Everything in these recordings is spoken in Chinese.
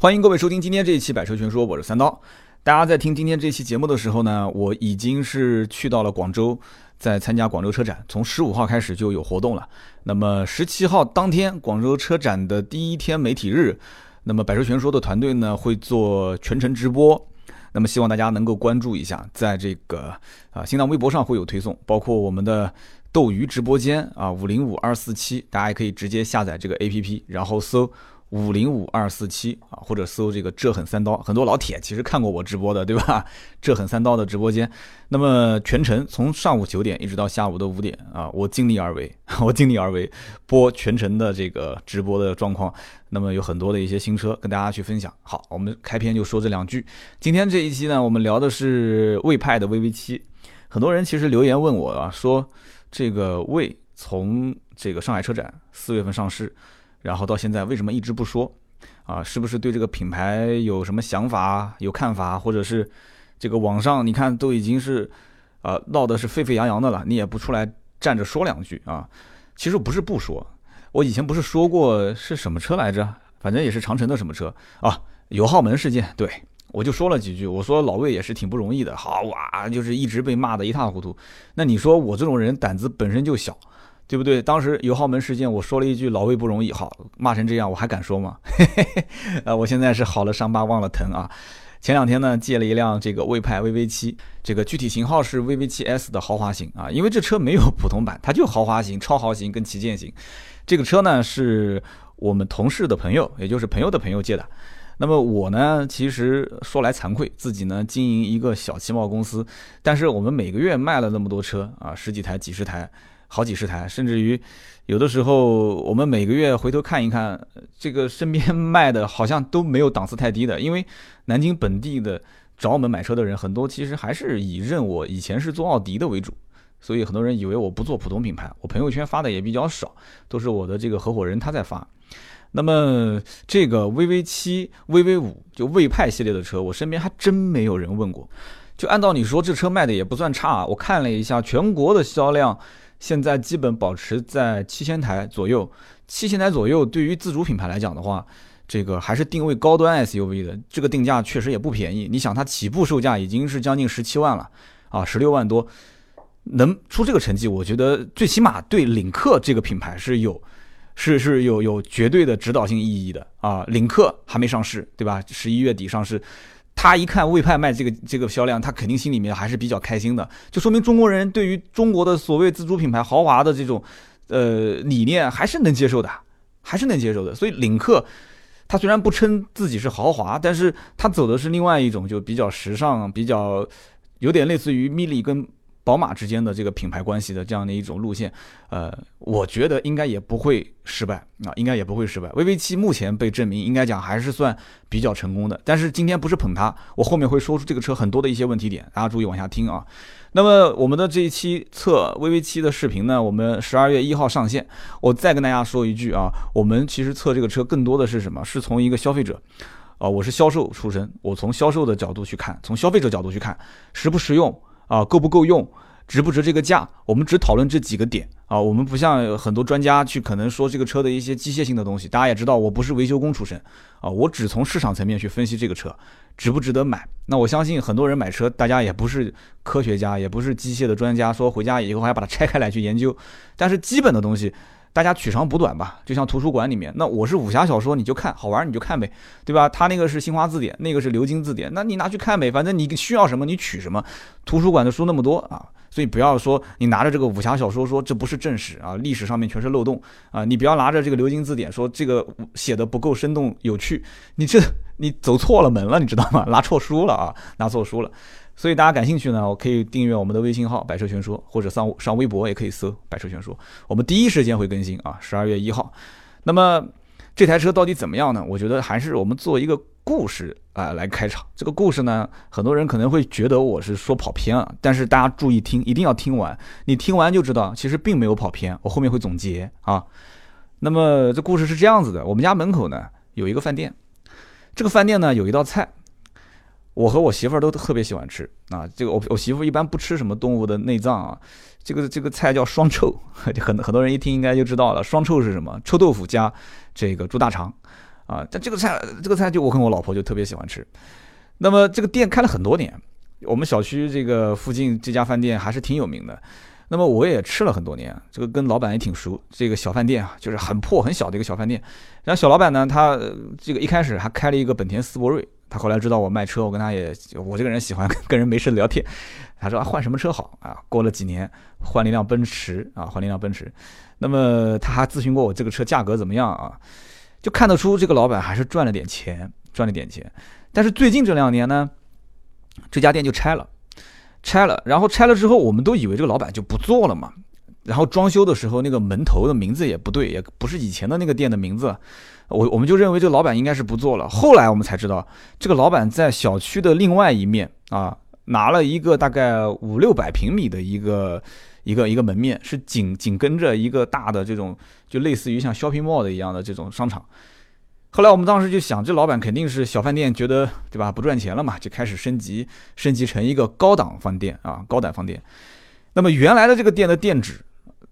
欢迎各位收听今天这一期百车全说，我是三刀。大家在听今天这期节目的时候呢，我已经是去到了广州，在参加广州车展，从15号开始就有活动了。那么17号当天，广州车展的第一天媒体日，那么百车全说的团队呢会做全程直播。那么希望大家能够关注一下，在这个新浪微博上会有推送，包括我们的斗鱼直播间啊505247，大家也可以直接下载这个 APP， 然后搜505247啊，或者搜这个这很三刀，很多老铁其实看过我直播的，对吧？这很三刀的直播间，那么全程从上午9点一直到下午的5点啊，我尽力而为，播全程的这个直播的状况。那么有很多的一些新车跟大家去分享。好，我们开篇就说这两句。今天这一期呢，我们聊的是魏派的 VV7。很多人其实留言问我啊，说这个魏从这个上海车展4月份上市，然后到现在为什么一直不说啊？是不是对这个品牌有什么想法、有看法，或者是这个网上你看都已经是闹的是沸沸扬扬的了，你也不出来站着说两句啊？其实不是不说，我以前不是说过是什么车来着？反正也是长城的什么车啊？油耗门事件，对，我就说了几句，我说老魏也是挺不容易的，好哇，就是一直被骂得一塌糊涂。那你说我这种人胆子本身就小，对不对？当时油耗门事件，我说了一句老魏不容易，好，骂成这样，我还敢说吗？我现在是好了伤疤忘了疼啊。前两天呢，借了一辆这个魏派 VV7， 这个具体型号是 VV7S 的豪华型啊，因为这车没有普通版，它就豪华型、超豪型跟旗舰型。这个车呢是我们同事的朋友，也就是朋友的朋友借的。那么我呢，其实说来惭愧，自己呢经营一个小汽贸公司，但是我们每个月卖了那么多车啊，十几台、几十台。好几十台，甚至于有的时候我们每个月回头看一看，这个身边卖的好像都没有档次太低的，因为南京本地的找我们买车的人很多，其实还是以认我以前是做奥迪的为主，所以很多人以为我不做普通品牌，我朋友圈发的也比较少，都是我的这个合伙人他在发。那么这个 VV7、VV5 就魏派系列的车，我身边还真没有人问过。就按道理说，这车卖的也不算差，我看了一下全国的销量。现在基本保持在7000台左右，对于自主品牌来讲的话，这个还是定位高端 SUV 的，这个定价确实也不便宜。你想它起步售价已经是将近17万了啊，16万多，能出这个成绩，我觉得最起码对领克这个品牌是有绝对的指导性意义的啊。领克还没上市，对吧？11月底上市。他一看魏派卖这个销量，他肯定心里面还是比较开心的，就说明中国人对于中国的所谓自主品牌豪华的这种理念还是能接受的，所以领克他虽然不称自己是豪华，但是他走的是另外一种就比较时尚、比较有点类似于米利跟宝马之间的这个品牌关系的这样的一种路线，我觉得应该也不会失败啊，VV7 目前被证明应该讲还是算比较成功的，但是今天不是捧它，我后面会说出这个车很多的一些问题点，大家注意往下听啊。那么我们的这一期测 VV7 的视频呢，我们12月1号上线。我再跟大家说一句啊，我们其实测这个车更多的是什么？是从一个消费者。我是销售出身，我从销售的角度去看，从消费者角度去看，实不实用。够不够用，值不值这个价，我们只讨论这几个点啊。我们不像很多专家去可能说这个车的一些机械性的东西，大家也知道我不是维修工出身啊，我只从市场层面去分析这个车值不值得买。那我相信很多人买车，大家也不是科学家，也不是机械的专家，说回家以后还把它拆开来去研究，但是基本的东西大家取长补短吧，就像图书馆里面，那我是武侠小说，你就看好玩你就看呗，对吧？他那个是新华字典，那个是牛津字典，那你拿去看呗，反正你需要什么你取什么。图书馆的书那么多啊，所以不要说你拿着这个武侠小说说这不是正史啊，历史上面全是漏洞啊，你不要拿着这个牛津字典说这个写的不够生动有趣，你走错了门了，你知道吗？拿错书了。所以大家感兴趣呢，我可以订阅我们的微信号百车全说，或者上微博也可以搜百车全说，我们第一时间会更新啊，12月1号。那么这台车到底怎么样呢？我觉得还是我们做一个故事啊来开场。这个故事呢，很多人可能会觉得我是说跑偏了，但是大家注意听，一定要听完，你听完就知道其实并没有跑偏，我后面会总结啊。那么这故事是这样子的，我们家门口呢有一个饭店，这个饭店呢有一道菜。我和我媳妇儿都特别喜欢吃啊，这个我媳妇一般不吃什么动物的内脏啊，这个菜叫双臭，很多人一听应该就知道了，双臭是什么？臭豆腐加这个猪大肠啊。但这个菜就我跟我老婆就特别喜欢吃。那么这个店开了很多年，我们小区这个附近这家饭店还是挺有名的。那么我也吃了很多年，这个跟老板也挺熟。这个小饭店啊，就是很破很小的一个小饭店。然后小老板呢，他这个一开始还开了一个本田思铂睿，他后来知道我卖车，我跟他也，我这个人喜欢跟人没事聊天。他说啊，换什么车好啊？过了几年换了一辆奔驰啊，换了一辆奔驰。那么他还咨询过我这个车价格怎么样啊？就看得出这个老板还是赚了点钱，赚了点钱。但是最近这2年呢，这家店就拆了。拆了之后，我们都以为这个老板就不做了嘛。然后装修的时候，那个门头的名字也不对，也不是以前的那个店的名字，我们就认为这个老板应该是不做了。后来我们才知道，这个老板在小区的另外一面啊，拿了一个大概500-600平米的一个门面，是紧跟着一个大的这种，就类似于像 shopping mall 的一样的这种商场。后来我们当时就想，这老板肯定是小饭店觉得对吧不赚钱了嘛，就开始升级成一个高档饭店啊，高档饭店。那么原来的这个店的店址，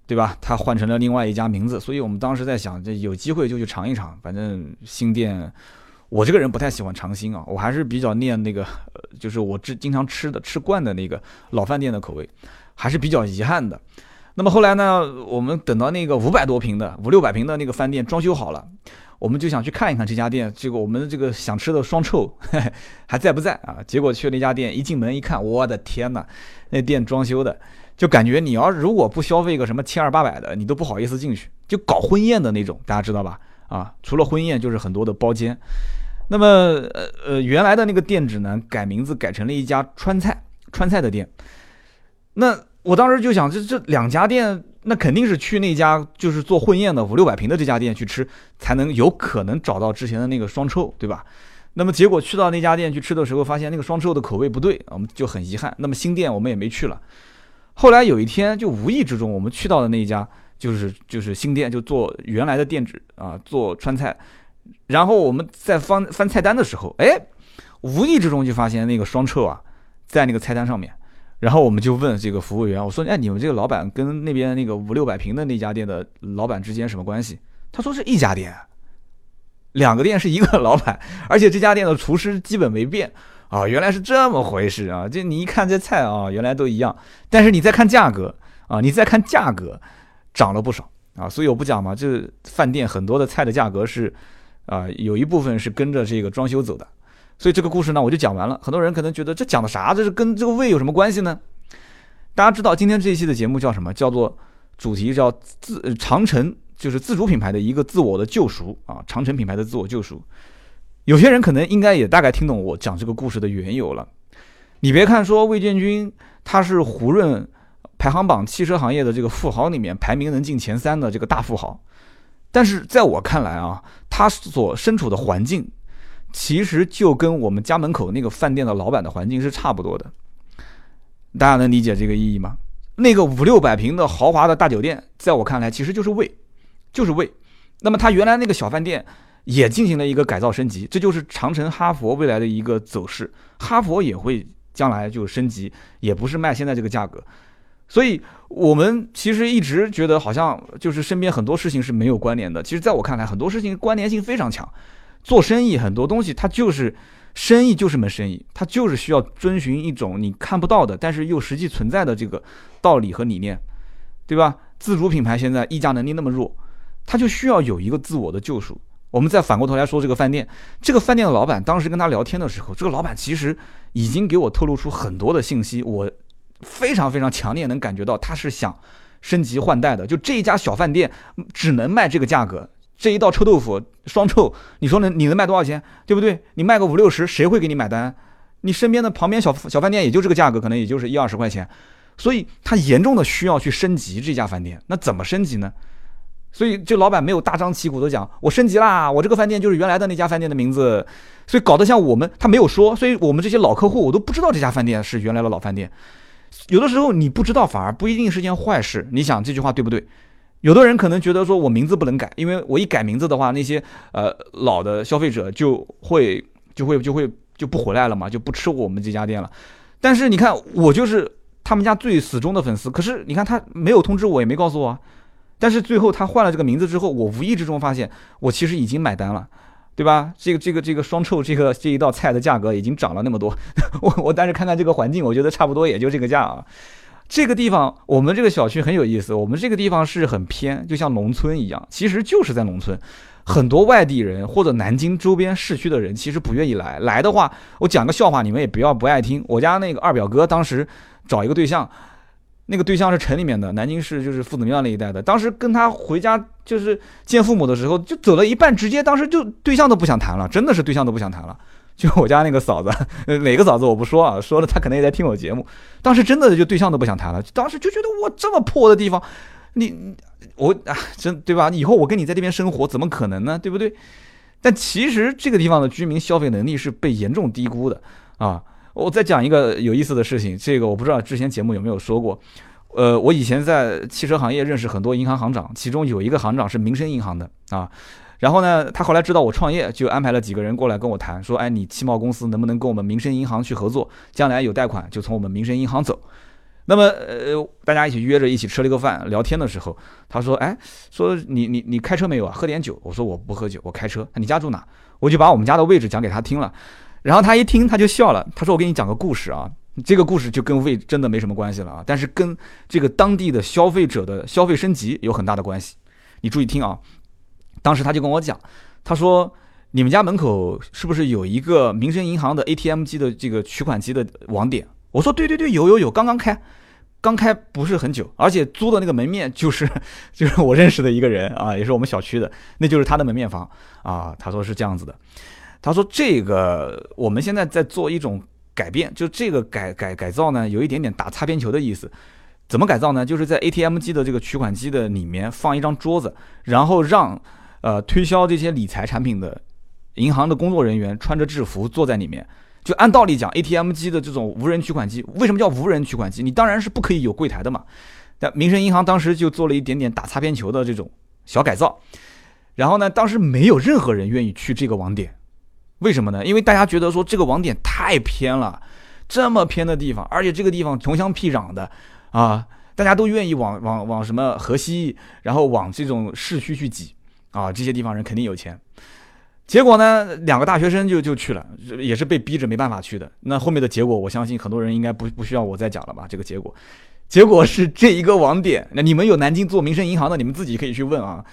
对吧，它换成了另外一家名字，所以我们当时在想，这有机会就去尝一尝，反正新店我这个人不太喜欢尝新啊，我还是比较念那个就是我经常吃惯的那个老饭店的口味，还是比较遗憾的。那么后来呢，我们等到那个500多平的、500-600平的那个饭店装修好了，我们就想去看一看这家店，这个我们这个想吃的双臭还在不在啊？结果去了一家店，一进门一看，我的天哪，那店装修的，就感觉你要如果不消费个什么700-800的，你都不好意思进去，就搞婚宴的那种，大家知道吧？啊，除了婚宴就是很多的包间。那么原来的那个店址呢，改名字改成了一家川菜的店。那我当时就想，这两家店，那肯定是去那家就是做婚宴的500-600平的这家店去吃，才能有可能找到之前的那个双臭，对吧？那么结果去到那家店去吃的时候，发现那个双臭的口味不对，我们就很遗憾。那么新店我们也没去了。后来有一天就无意之中我们去到的那一家就是新店，就做原来的店址啊，做川菜。然后我们在翻菜单的时候，哎，无意之中就发现那个双臭啊，在那个菜单上面。然后我们就问这个服务员，我说：“哎，你们这个老板跟那边那个500-600平的那家店的老板之间什么关系？”他说：“是一家店，两个店是一个老板，而且这家店的厨师基本没变啊，原来是这么回事啊！这你一看这菜啊，原来都一样，但是你再看价格啊，涨了不少啊！所以我不讲嘛，这饭店很多的菜的价格是啊，有一部分是跟着这个装修走的。”所以这个故事呢，我就讲完了。很多人可能觉得这讲的啥？这是跟这个胃有什么关系呢？大家知道今天这一期的节目叫什么？叫做主题叫长城，就是自主品牌的一个自我的救赎啊，长城品牌的自我救赎。有些人可能应该也大概听懂我讲这个故事的缘由了。你别看说魏建军他是胡润排行榜汽车行业的这个富豪里面排名能进前3的这个大富豪，但是在我看来啊，他所身处的环境，其实就跟我们家门口那个饭店的老板的环境是差不多的。大家能理解这个意义吗？那个500-600平的豪华的大酒店，在我看来其实就是魏。那么他原来那个小饭店也进行了一个改造升级，这就是长城哈佛未来的一个走势。哈佛也会将来就升级，也不是卖现在这个价格。所以我们其实一直觉得好像就是身边很多事情是没有关联的，其实在我看来很多事情关联性非常强。做生意很多东西，它就是生意，就是门生意，它就是需要遵循一种你看不到的，但是又实际存在的这个道理和理念，对吧？自主品牌现在议价能力那么弱，它就需要有一个自我的救赎。我们再反过头来说这个饭店的老板，当时跟他聊天的时候，这个老板其实已经给我透露出很多的信息，我非常非常强烈能感觉到他是想升级换代的。就这一家小饭店只能卖这个价格。这一道臭豆腐双臭，你说你能卖多少钱，对不对？你卖个50-60，谁会给你买单？你身边的旁边小饭店也就这个价格，可能也就是1-20块钱。所以他严重的需要去升级这家饭店。那怎么升级呢？所以这老板没有大张旗鼓的讲我升级啦，我这个饭店就是原来的那家饭店的名字，所以搞得像我们，他没有说，所以我们这些老客户我都不知道这家饭店是原来的老饭店。有的时候你不知道反而不一定是件坏事，你想这句话对不对？有的人可能觉得说我名字不能改，因为我一改名字的话，那些老的消费者就不回来了嘛，就不吃我们这家店了。但是你看，我就是他们家最死忠的粉丝，可是你看他没有通知我，也没告诉我啊。但是最后他换了这个名字之后，我无意之中发现我其实已经买单了，对吧？这个双臭这一道菜的价格已经涨了那么多，我但是看看这个环境，我觉得差不多也就这个价啊。这个地方我们这个小区很有意思，我们这个地方是很偏，就像农村一样，其实就是在农村。很多外地人或者南京周边市区的人其实不愿意来，来的话我讲个笑话你们也不爱听。我家那个二表哥当时找一个对象，那个对象是城里面的，南京市就是夫子庙那一带的，当时跟他回家就是见父母的时候，就走了一半，直接当时就对象都不想谈了，真的是对象都不想谈了。就我家那个嫂子，哪个嫂子我不说啊，说了他可能也在听我节目，当时真的就对象都不想谈了，当时就觉得我这么破的地方我啊，真对吧？以后我跟你在这边生活，怎么可能呢？对不对？但其实这个地方的居民消费能力是被严重低估的啊！我再讲一个有意思的事情，这个我不知道之前节目有没有说过。我以前在汽车行业认识很多银行行长，其中有一个行长是民生银行的啊。然后呢，他后来知道我创业，就安排了几个人过来跟我谈，说：“哎，你汽贸公司能不能跟我们民生银行去合作？将来有贷款就从我们民生银行走。”那么大家一起约着一起吃了一个饭，聊天的时候，他说：“哎，说你开车没有啊？喝点酒。”我说：“我不喝酒，我开车。”你家住哪？我就把我们家的位置讲给他听了，然后他一听他就笑了，他说：“我给你讲个故事啊，这个故事就跟位真的没什么关系了啊，但是跟这个当地的消费者的消费升级有很大的关系。你注意听啊。”当时他就跟我讲，他说：“你们家门口是不是有一个民生银行的 ATM 机的这个取款机的网点？”我说：“对对对，有，刚开不是很久，而且租的那个门面就是我认识的一个人啊，也是我们小区的，那就是他的门面房啊。”他说是这样子的，他说这个我们现在在做一种改变，就这个改造呢，有一点点打擦边球的意思。怎么改造呢？就是在 ATM 机的这个取款机的里面放一张桌子，然后让推销这些理财产品的银行的工作人员穿着制服坐在里面。就按道理讲 ATM 机的这种无人取款机，为什么叫无人取款机？你当然是不可以有柜台的嘛。但民生银行当时就做了一点点打擦边球的这种小改造，然后呢，当时没有任何人愿意去这个网点，为什么呢？因为大家觉得说这个网点太偏了，这么偏的地方，而且这个地方穷乡僻壤的啊，大家都愿意往什么河西，然后往这种市区去挤啊，这些地方人肯定有钱。结果呢，两个大学生就去了，也是被逼着没办法去的。那后面的结果，我相信很多人应该不需要我再讲了吧？这个结果是这一个网点，那你们有南京做民生银行的，你们自己可以去问啊。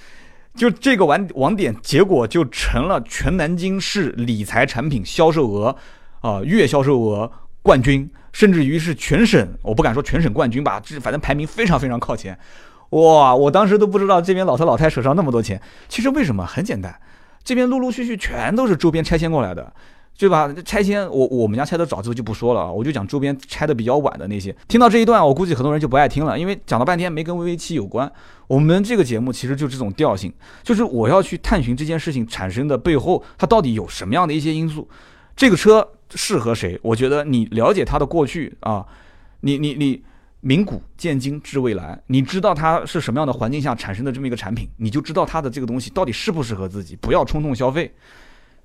就这个网点，结果就成了全南京市理财产品销售额月销售额冠军，甚至于是全省，我不敢说全省冠军吧，反正排名非常非常靠前。哇，我当时都不知道这边老头老太手上那么多钱。其实为什么？很简单。这边陆陆续续全都是周边拆迁过来的，对吧？拆迁我们家拆的早就不说了啊，我就讲周边拆的比较晚的那些。听到这一段，我估计很多人就不爱听了，因为讲到半天没跟 VV7 有关。我们这个节目其实就这种调性，就是我要去探寻这件事情产生的背后，它到底有什么样的一些因素，这个车适合谁？我觉得你了解它的过去啊，你明古见今知未来，你知道它是什么样的环境下产生的这么一个产品，你就知道它的这个东西到底适不适合自己，不要冲动消费。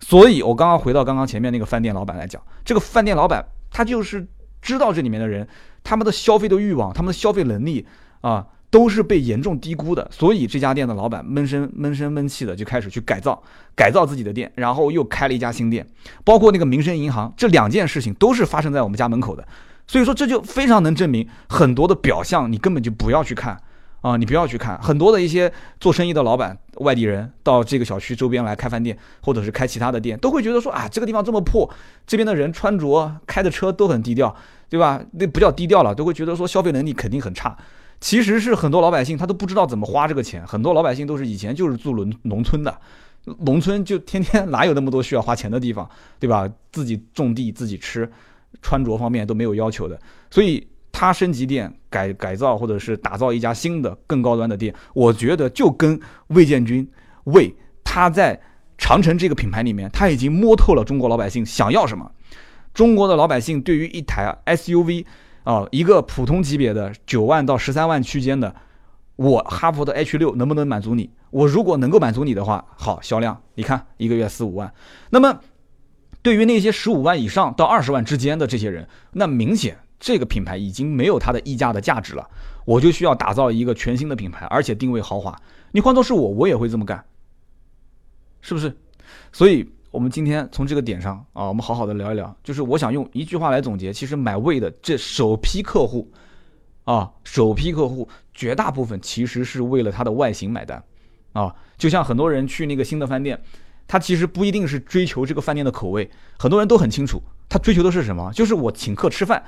所以我刚刚回到前面那个饭店老板来讲，这个饭店老板他就是知道这里面的人，他们的消费的欲望，他们的消费能力啊，都是被严重低估的。所以这家店的老板闷声闷气的就开始去改造自己的店，然后又开了一家新店，包括那个民生银行，这两件事情都是发生在我们家门口的。所以说这就非常能证明，很多的表象你根本就不要去看啊，你不要去看。很多的一些做生意的老板，外地人到这个小区周边来开饭店，或者是开其他的店，都会觉得说啊，这个地方这么破，这边的人穿着开的车都很低调，对吧？那不叫低调了，都会觉得说消费能力肯定很差。其实是很多老百姓他都不知道怎么花这个钱，很多老百姓都是以前就是住农村的，农村就天天哪有那么多需要花钱的地方，对吧？自己种地自己吃。穿着方面都没有要求的，所以他升级店改造或者是打造一家新的更高端的店，我觉得就跟魏建军他在长城这个品牌里面，他已经摸透了中国老百姓想要什么。中国的老百姓对于一台 SUV 啊，一个普通级别的9万到13万区间的，我哈佛的 H6 能不能满足你？我如果能够满足你的话，好销量，你看一个月4-5万。那么对于那些15万以上到20万之间的这些人，那明显这个品牌已经没有它的溢价的价值了，我就需要打造一个全新的品牌，而且定位豪华。你换作是我也会这么干，是不是？所以我们今天从这个点上啊，我们好好的聊一聊，就是我想用一句话来总结，其实买魏的这首批客户啊，首批客户绝大部分其实是为了它的外形买单啊，就像很多人去那个新的饭店，他其实不一定是追求这个饭店的口味，很多人都很清楚，他追求的是什么？就是我请客吃饭，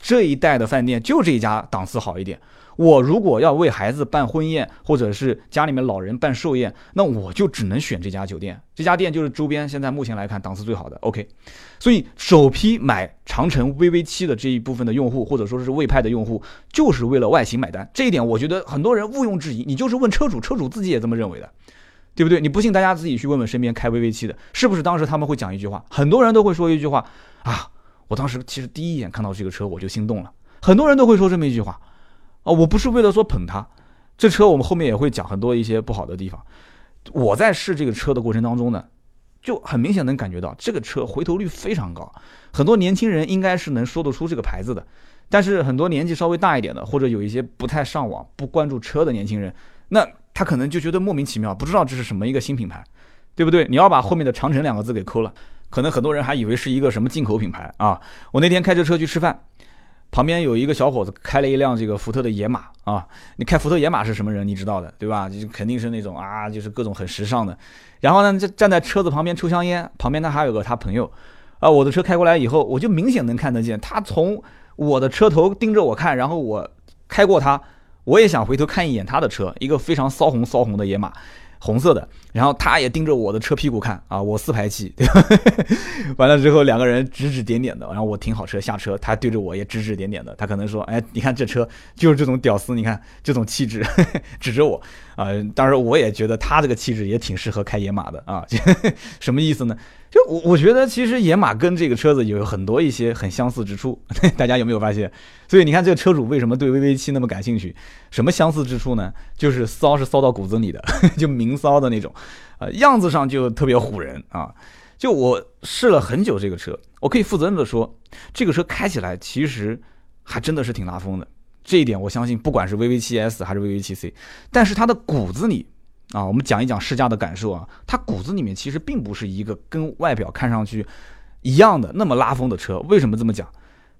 这一带的饭店就这一家档次好一点。我如果要为孩子办婚宴，或者是家里面老人办寿宴，那我就只能选这家酒店，这家店就是周边现在目前来看档次最好的 OK。 所以首批买长城 VV7 的这一部分的用户，或者说是魏派的用户，就是为了外形买单，这一点我觉得很多人毋庸置疑，你就是问车主，车主自己也这么认为的，对不对？你不信大家自己去问问身边开 VV7 的，是不是当时他们会讲一句话，很多人都会说一句话啊，我当时其实第一眼看到这个车我就心动了，很多人都会说这么一句话啊，我不是为了说捧它，这车我们后面也会讲很多一些不好的地方。我在试这个车的过程当中呢，就很明显能感觉到这个车回头率非常高，很多年轻人应该是能说得出这个牌子的，但是很多年纪稍微大一点的，或者有一些不太上网不关注车的年轻人，那他可能就觉得莫名其妙，不知道这是什么一个新品牌，对不对？你要把后面的长城两个字给抠了，可能很多人还以为是一个什么进口品牌啊。我那天开着车去吃饭，旁边有一个小伙子开了一辆这个福特的野马啊，你开福特野马是什么人你知道的对吧？就肯定是那种啊，就是各种很时尚的。然后呢，就站在车子旁边抽香烟，旁边他还有个他朋友啊。我的车开过来以后，我就明显能看得见，他从我的车头盯着我看，然后我开过他，我也想回头看一眼他的车，一个非常骚红骚红的野马，红色的，然后他也盯着我的车屁股看啊，我4排气，对吧？完了之后两个人指指点点的，然后我停好车下车，他对着我也指指点点的，他可能说，哎，你看这车就是这种屌丝，你看这种气质，指着我啊。当然我也觉得他这个气质也挺适合开野马的啊。什么意思呢？就我觉得其实野马跟这个车子有很多一些很相似之处，大家有没有发现？所以你看这个车主为什么对 VV7 那么感兴趣？什么相似之处呢？就是骚是骚到骨子里的，就明骚的那种，样子上就特别唬人啊！就我试了很久这个车，我可以负责任的说，这个车开起来其实还真的是挺拉风的。这一点我相信，不管是 VV7S 还是 VV7C， 但是它的骨子里啊，我们讲一讲试驾的感受啊，它骨子里面其实并不是一个跟外表看上去一样的那么拉风的车。为什么这么讲？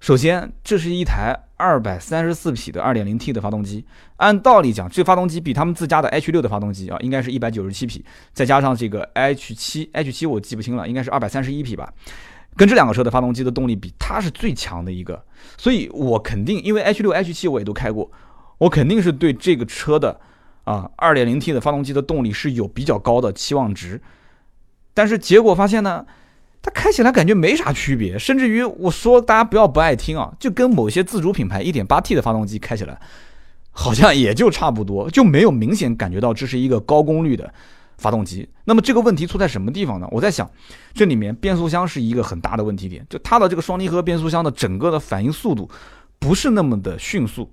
首先，这是一台234匹的 2.0T 的发动机，按道理讲，这发动机比他们自家的 H6 的发动机啊，应该是197匹，再加上这个 H7 我记不清了，应该是231匹吧。跟这两个车的发动机的动力比，它是最强的一个。所以我肯定，因为 H6、H7 我也都开过，我肯定是对这个车的啊 2.0T 的发动机的动力是有比较高的期望值。但是结果发现呢，它开起来感觉没啥区别，甚至于我说大家不要不爱听啊，就跟某些自主品牌 1.8T 的发动机开起来好像也就差不多，就没有明显感觉到这是一个高功率的发动机。那么这个问题出在什么地方呢？我在想这里面变速箱是一个很大的问题点，就它的这个双离合变速箱的整个的反应速度不是那么的迅速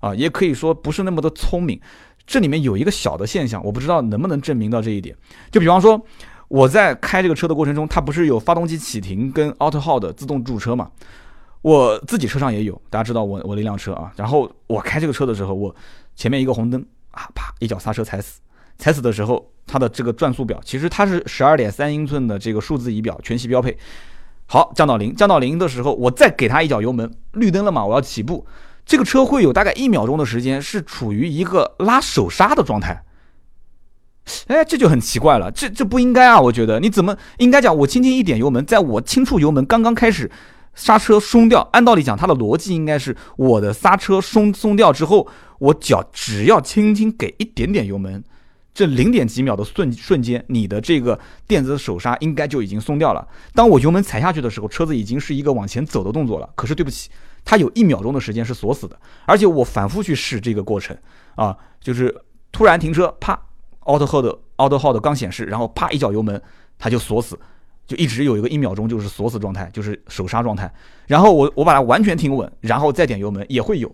啊，也可以说不是那么的聪明。这里面有一个小的现象，我不知道能不能证明到这一点，就比方说我在开这个车的过程中，它不是有发动机启停跟 auto hold 的自动驻车嘛？我自己车上也有，大家知道我那辆车啊。然后我开这个车的时候，我前面一个红灯啊，啪一脚刹车踩死，踩死的时候，它的这个转速表其实它是 12.3 英寸的这个数字仪表全系标配。好，降到零的时候，我再给它一脚油门，绿灯了嘛，我要起步，这个车会有大概1秒钟的时间是处于一个拉手刹的状态。哎，这就很奇怪了，这不应该啊！我觉得你怎么应该讲，我轻轻一点油门，在我轻触油门刚刚开始，刹车松掉。按道理讲，它的逻辑应该是我的刹车松掉之后，我脚只要轻轻给一点点油门，这0.几秒的瞬间，你的这个电子手刹应该就已经松掉了。当我油门踩下去的时候，车子已经是一个往前走的动作了。可是对不起，它有1秒钟的时间是锁死的，而且我反复去试这个过程啊，就是突然停车，啪。auto hold 刚显示，然后啪一脚油门，它就锁死，就一直有一个1秒钟就是锁死状态，就是手刹状态。然后我把它完全停稳，然后再点油门也会有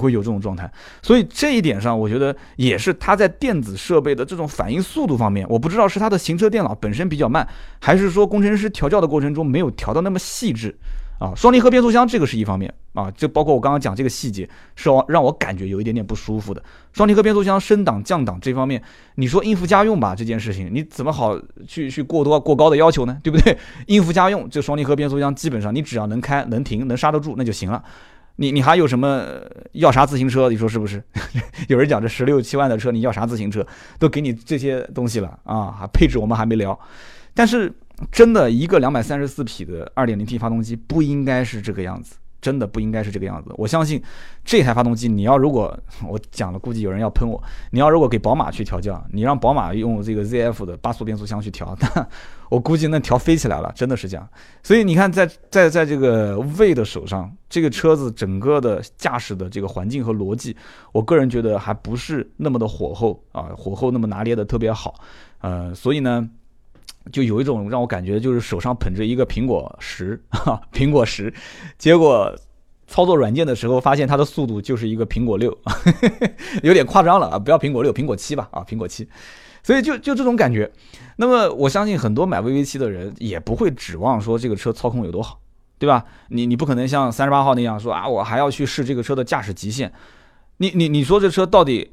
这种状态。所以这一点上，我觉得也是它在电子设备的这种反应速度方面，我不知道是它的行车电脑本身比较慢，还是说工程师调教的过程中没有调到那么细致啊，双离合变速箱这个是一方面啊，就包括我刚刚讲这个细节是让我感觉有一点点不舒服的。双离合变速箱升档降档这方面，你说应付家用吧这件事情，你怎么好去过高的要求呢？对不对？应付家用，这双离合变速箱基本上你只要能开能停能刹得住那就行了。你还有什么要啥自行车？你说是不是？有人讲这16、17万的车你要啥自行车？都给你这些东西了啊！配置我们还没聊，但是。真的一个234匹的 2.0T 发动机不应该是这个样子，真的不应该是这个样子。我相信这台发动机，你要如果我讲了，估计有人要喷我。你要如果给宝马去调教，你让宝马用这个 ZF 的8速变速箱去调，但我估计那调飞起来了，真的是这样。所以你看在这个魏的手上，这个车子整个的驾驶的这个环境和逻辑，我个人觉得还不是那么的火候啊，火候那么拿捏的特别好，所以呢。就有一种让我感觉就是手上捧着一个苹果10，结果操作软件的时候发现它的速度就是一个苹果6，有点夸张了啊！不要苹果6，苹果7吧啊，苹果7。所以就这种感觉。那么我相信很多买 VV7 的人也不会指望说这个车操控有多好，对吧？你不可能像38号那样说啊，我还要去试这个车的驾驶极限。你说这车到底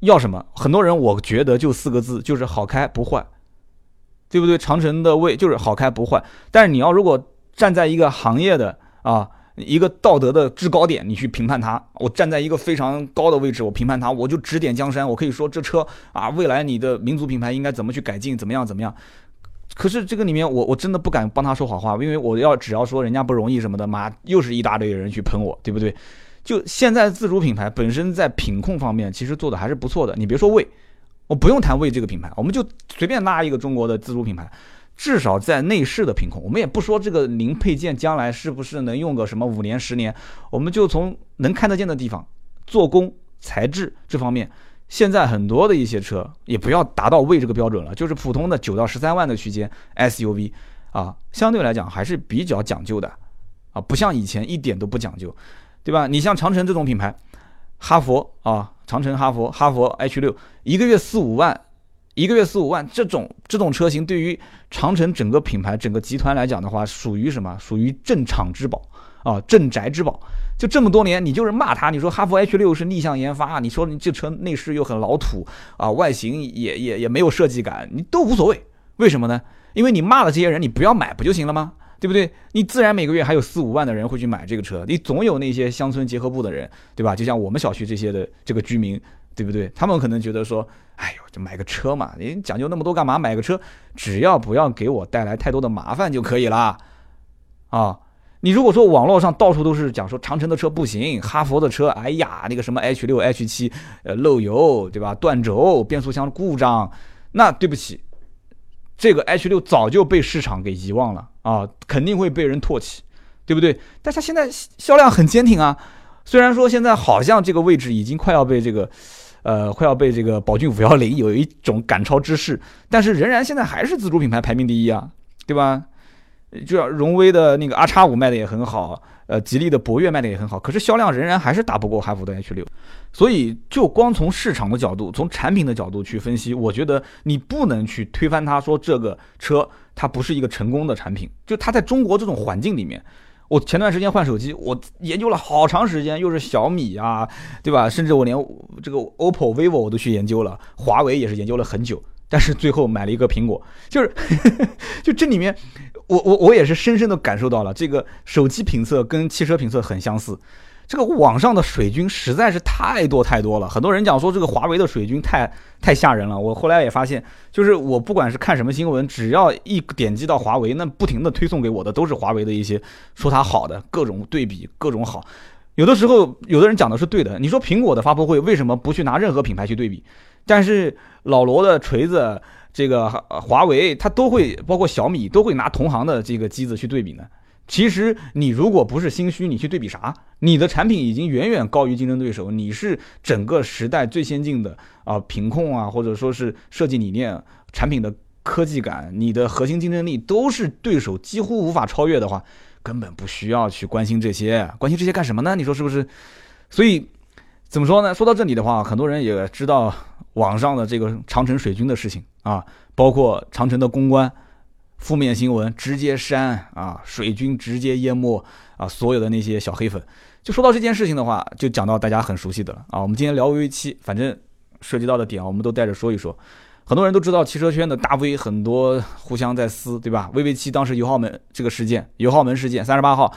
要什么？很多人我觉得就4个字，就是好开不坏。对不对？长城的魏就是好开不坏，但是你要如果站在一个行业的啊一个道德的制高点，你去评判它，我站在一个非常高的位置，我评判它，我就指点江山，我可以说这车啊，未来你的民族品牌应该怎么去改进，怎么样怎么样。可是这个里面我真的不敢帮他说好话，因为我只要说人家不容易什么的，妈又是一大堆人去喷我，对不对？就现在自主品牌本身在品控方面其实做的还是不错的，你别说魏。我不用谈魏这个品牌，我们就随便拉一个中国的自主品牌，至少在内饰的品控，我们也不说这个零配件将来是不是能用个什么5年10年，我们就从能看得见的地方，做工、材质这方面，现在很多的一些车也不要达到魏这个标准了，就是普通的9到13万的区间 SUV 啊，相对来讲还是比较讲究的啊，不像以前一点都不讲究，对吧？你像长城这种品牌，哈佛啊。长城哈佛 H6 一个月4、5万，这种车型对于长城整个品牌整个集团来讲的话，属于什么？属于镇厂之宝啊，镇宅之宝。就这么多年，你就是骂他，你说哈佛 H6 是逆向研发，你说你这车内饰又很老土啊，外形也没有设计感，你都无所谓。为什么呢？因为你骂了这些人，你不要买不就行了吗？对不对？你自然每个月还有4、5万的人会去买这个车，你总有那些乡村结合部的人，对吧？就像我们小区这些的这个居民，对不对？他们可能觉得说，哎呦，就买个车嘛，你讲究那么多干嘛？买个车，只要不要给我带来太多的麻烦就可以了。啊，你如果说网络上到处都是讲说长城的车不行，哈佛的车，哎呀，那个什么 H6、H7，漏油，对吧？断轴，变速箱故障，那对不起。这个 H6 早就被市场给遗忘了啊，肯定会被人唾弃，对不对？但是它现在销量很坚挺啊，虽然说现在好像这个位置已经快要被这个，宝骏510有一种赶超之势，但是仍然现在还是自主品牌排名第一啊，对吧？就像荣威的那个 RX5 卖的也很好，吉利的博越卖的也很好，可是销量仍然还是打不过哈弗的 H6。所以就光从市场的角度，从产品的角度去分析，我觉得你不能去推翻它，说这个车它不是一个成功的产品。就它在中国这种环境里面，我前段时间换手机，我研究了好长时间，又是小米啊，对吧？甚至我连这个 Oppo、Vivo 我都去研究了，华为也是研究了很久。但是最后买了一个苹果，就是就这里面我也是深深的感受到了，这个手机评测跟汽车评测很相似，这个网上的水军实在是太多了。很多人讲说这个华为的水军太吓人了，我后来也发现，就是我不管是看什么新闻，只要一点击到华为，那不停的推送给我的都是华为的一些说它好的各种对比各种好。有的时候有的人讲的是对的，你说苹果的发布会为什么不去拿任何品牌去对比？但是老罗的锤子，这个华为，它都会，包括小米，都会拿同行的这个机子去对比呢。其实你如果不是心虚，你去对比啥？你的产品已经远远高于竞争对手，你是整个时代最先进的啊，品控啊，或者说是设计理念、产品的科技感，你的核心竞争力都是对手几乎无法超越的话，根本不需要去关心这些，干什么呢？你说是不是？所以怎么说呢？说到这里的话，很多人也知道网上的这个长城水军的事情啊，包括长城的公关负面新闻直接删啊，水军直接淹没啊，所有的那些小黑粉。就说到这件事情的话，就讲到大家很熟悉的了啊。我们今天聊 VV7， 反正涉及到的点啊，我们都带着说一说。很多人都知道汽车圈的大 V 很多互相在撕，对吧 ？VV7 当时油耗门这个事件，油耗门事件，38号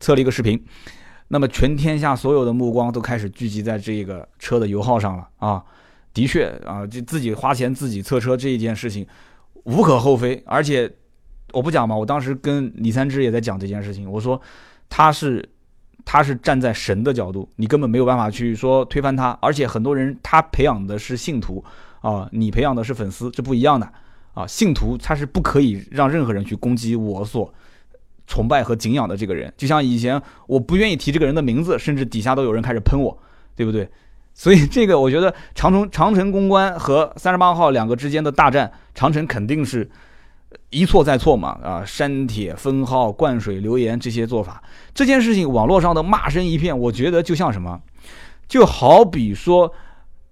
测了一个视频，那么全天下所有的目光都开始聚集在这个车的油耗上了啊。的确啊，就自己花钱自己测车这一件事情无可厚非，而且我不讲嘛，我当时跟李三枝也在讲这件事情，我说他是站在神的角度，你根本没有办法去说推翻他，而且很多人他培养的是信徒啊，你培养的是粉丝，这不一样的啊。信徒他是不可以让任何人去攻击我所崇拜和敬仰的这个人，就像以前我不愿意提这个人的名字，甚至底下都有人开始喷我，对不对？所以这个我觉得长城公关和38号两个之间的大战，长城肯定是一错再错嘛，啊，删帖、封号、灌水、留言这些做法，这件事情网络上的骂声一片，我觉得就像什么，就好比说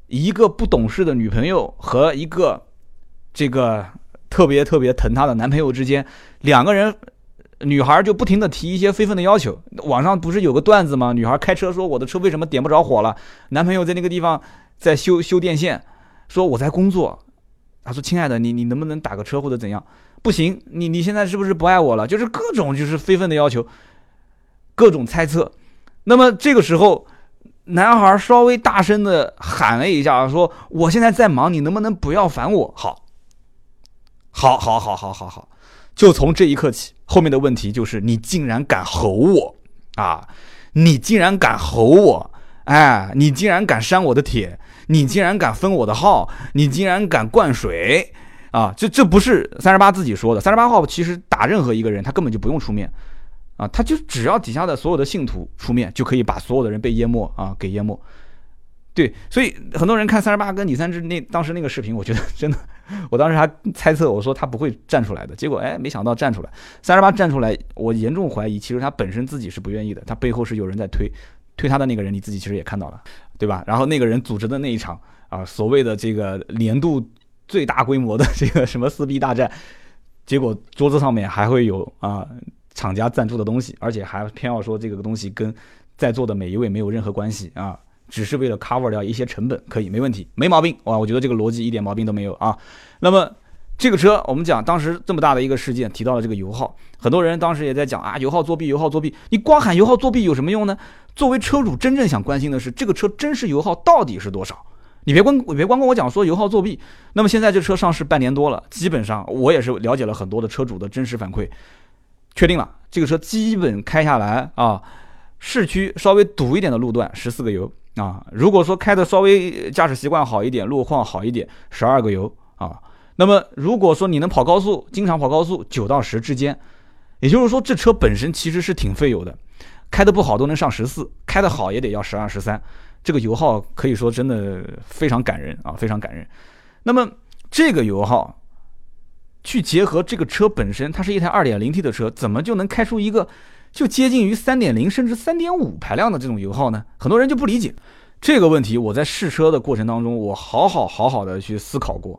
一个不懂事的女朋友和一个这个特别特别疼她的男朋友之间，两个人女孩就不停的提一些非分的要求。网上不是有个段子吗？女孩开车说我的车为什么点不着火了？男朋友在那个地方在修电线，说我在工作。他说亲爱的，你能不能打个车或者怎样？不行，你现在是不是不爱我了？就是各种就是非分的要求，各种猜测。那么这个时候，男孩稍微大声的喊了一下，说我现在在忙，你能不能不要烦我？好。就从这一刻起，后面的问题就是你竟然敢吼我啊！你竟然敢吼我！哎，你竟然敢删我的帖，你竟然敢封我的号，你竟然敢灌水啊！这不是38自己说的，38号其实打任何一个人，他根本就不用出面啊，他就只要底下的所有的信徒出面，就可以把所有的人被淹没啊，给淹没。对，所以很多人看38跟李三枝当时那个视频，我觉得真的，我当时还猜测，我说他不会站出来的，结果哎，没想到站出来。38站出来，我严重怀疑，其实他本身自己是不愿意的，他背后是有人在推他的那个人，你自己其实也看到了，对吧？然后那个人组织的那一场啊，所谓的这个年度最大规模的这个什么撕逼大战，结果桌子上面还会有啊厂家赞助的东西，而且还偏要说这个东西跟在座的每一位没有任何关系啊。只是为了 cover 掉一些成本，可以，没问题，没毛病哇！我觉得这个逻辑一点毛病都没有啊。那么这个车，我们讲当时这么大的一个事件，提到了这个油耗，很多人当时也在讲啊，油耗作弊，油耗作弊。你光喊油耗作弊有什么用呢？作为车主，真正想关心的是这个车真实油耗到底是多少。你别光跟我讲说油耗作弊。那么现在这车上市半年多了，基本上我也是了解了很多的车主的真实反馈，确定了这个车基本开下来啊，市区稍微堵一点的路段14个油。啊，如果说开的稍微驾驶习惯好一点，路况好一点，12个油啊。那么如果说你能跑高速，经常跑高速9到10之间，也就是说这车本身其实是挺费油的，开的不好都能上14，开的好也得要12、13，这个油耗可以说真的非常感人啊，非常感人。那么这个油耗去结合这个车本身，它是一台 2.0T 的车，怎么就能开出一个就接近于 3.0 甚至 3.5 排量的这种油耗呢？很多人就不理解这个问题。我在试车的过程当中，我好好的去思考过。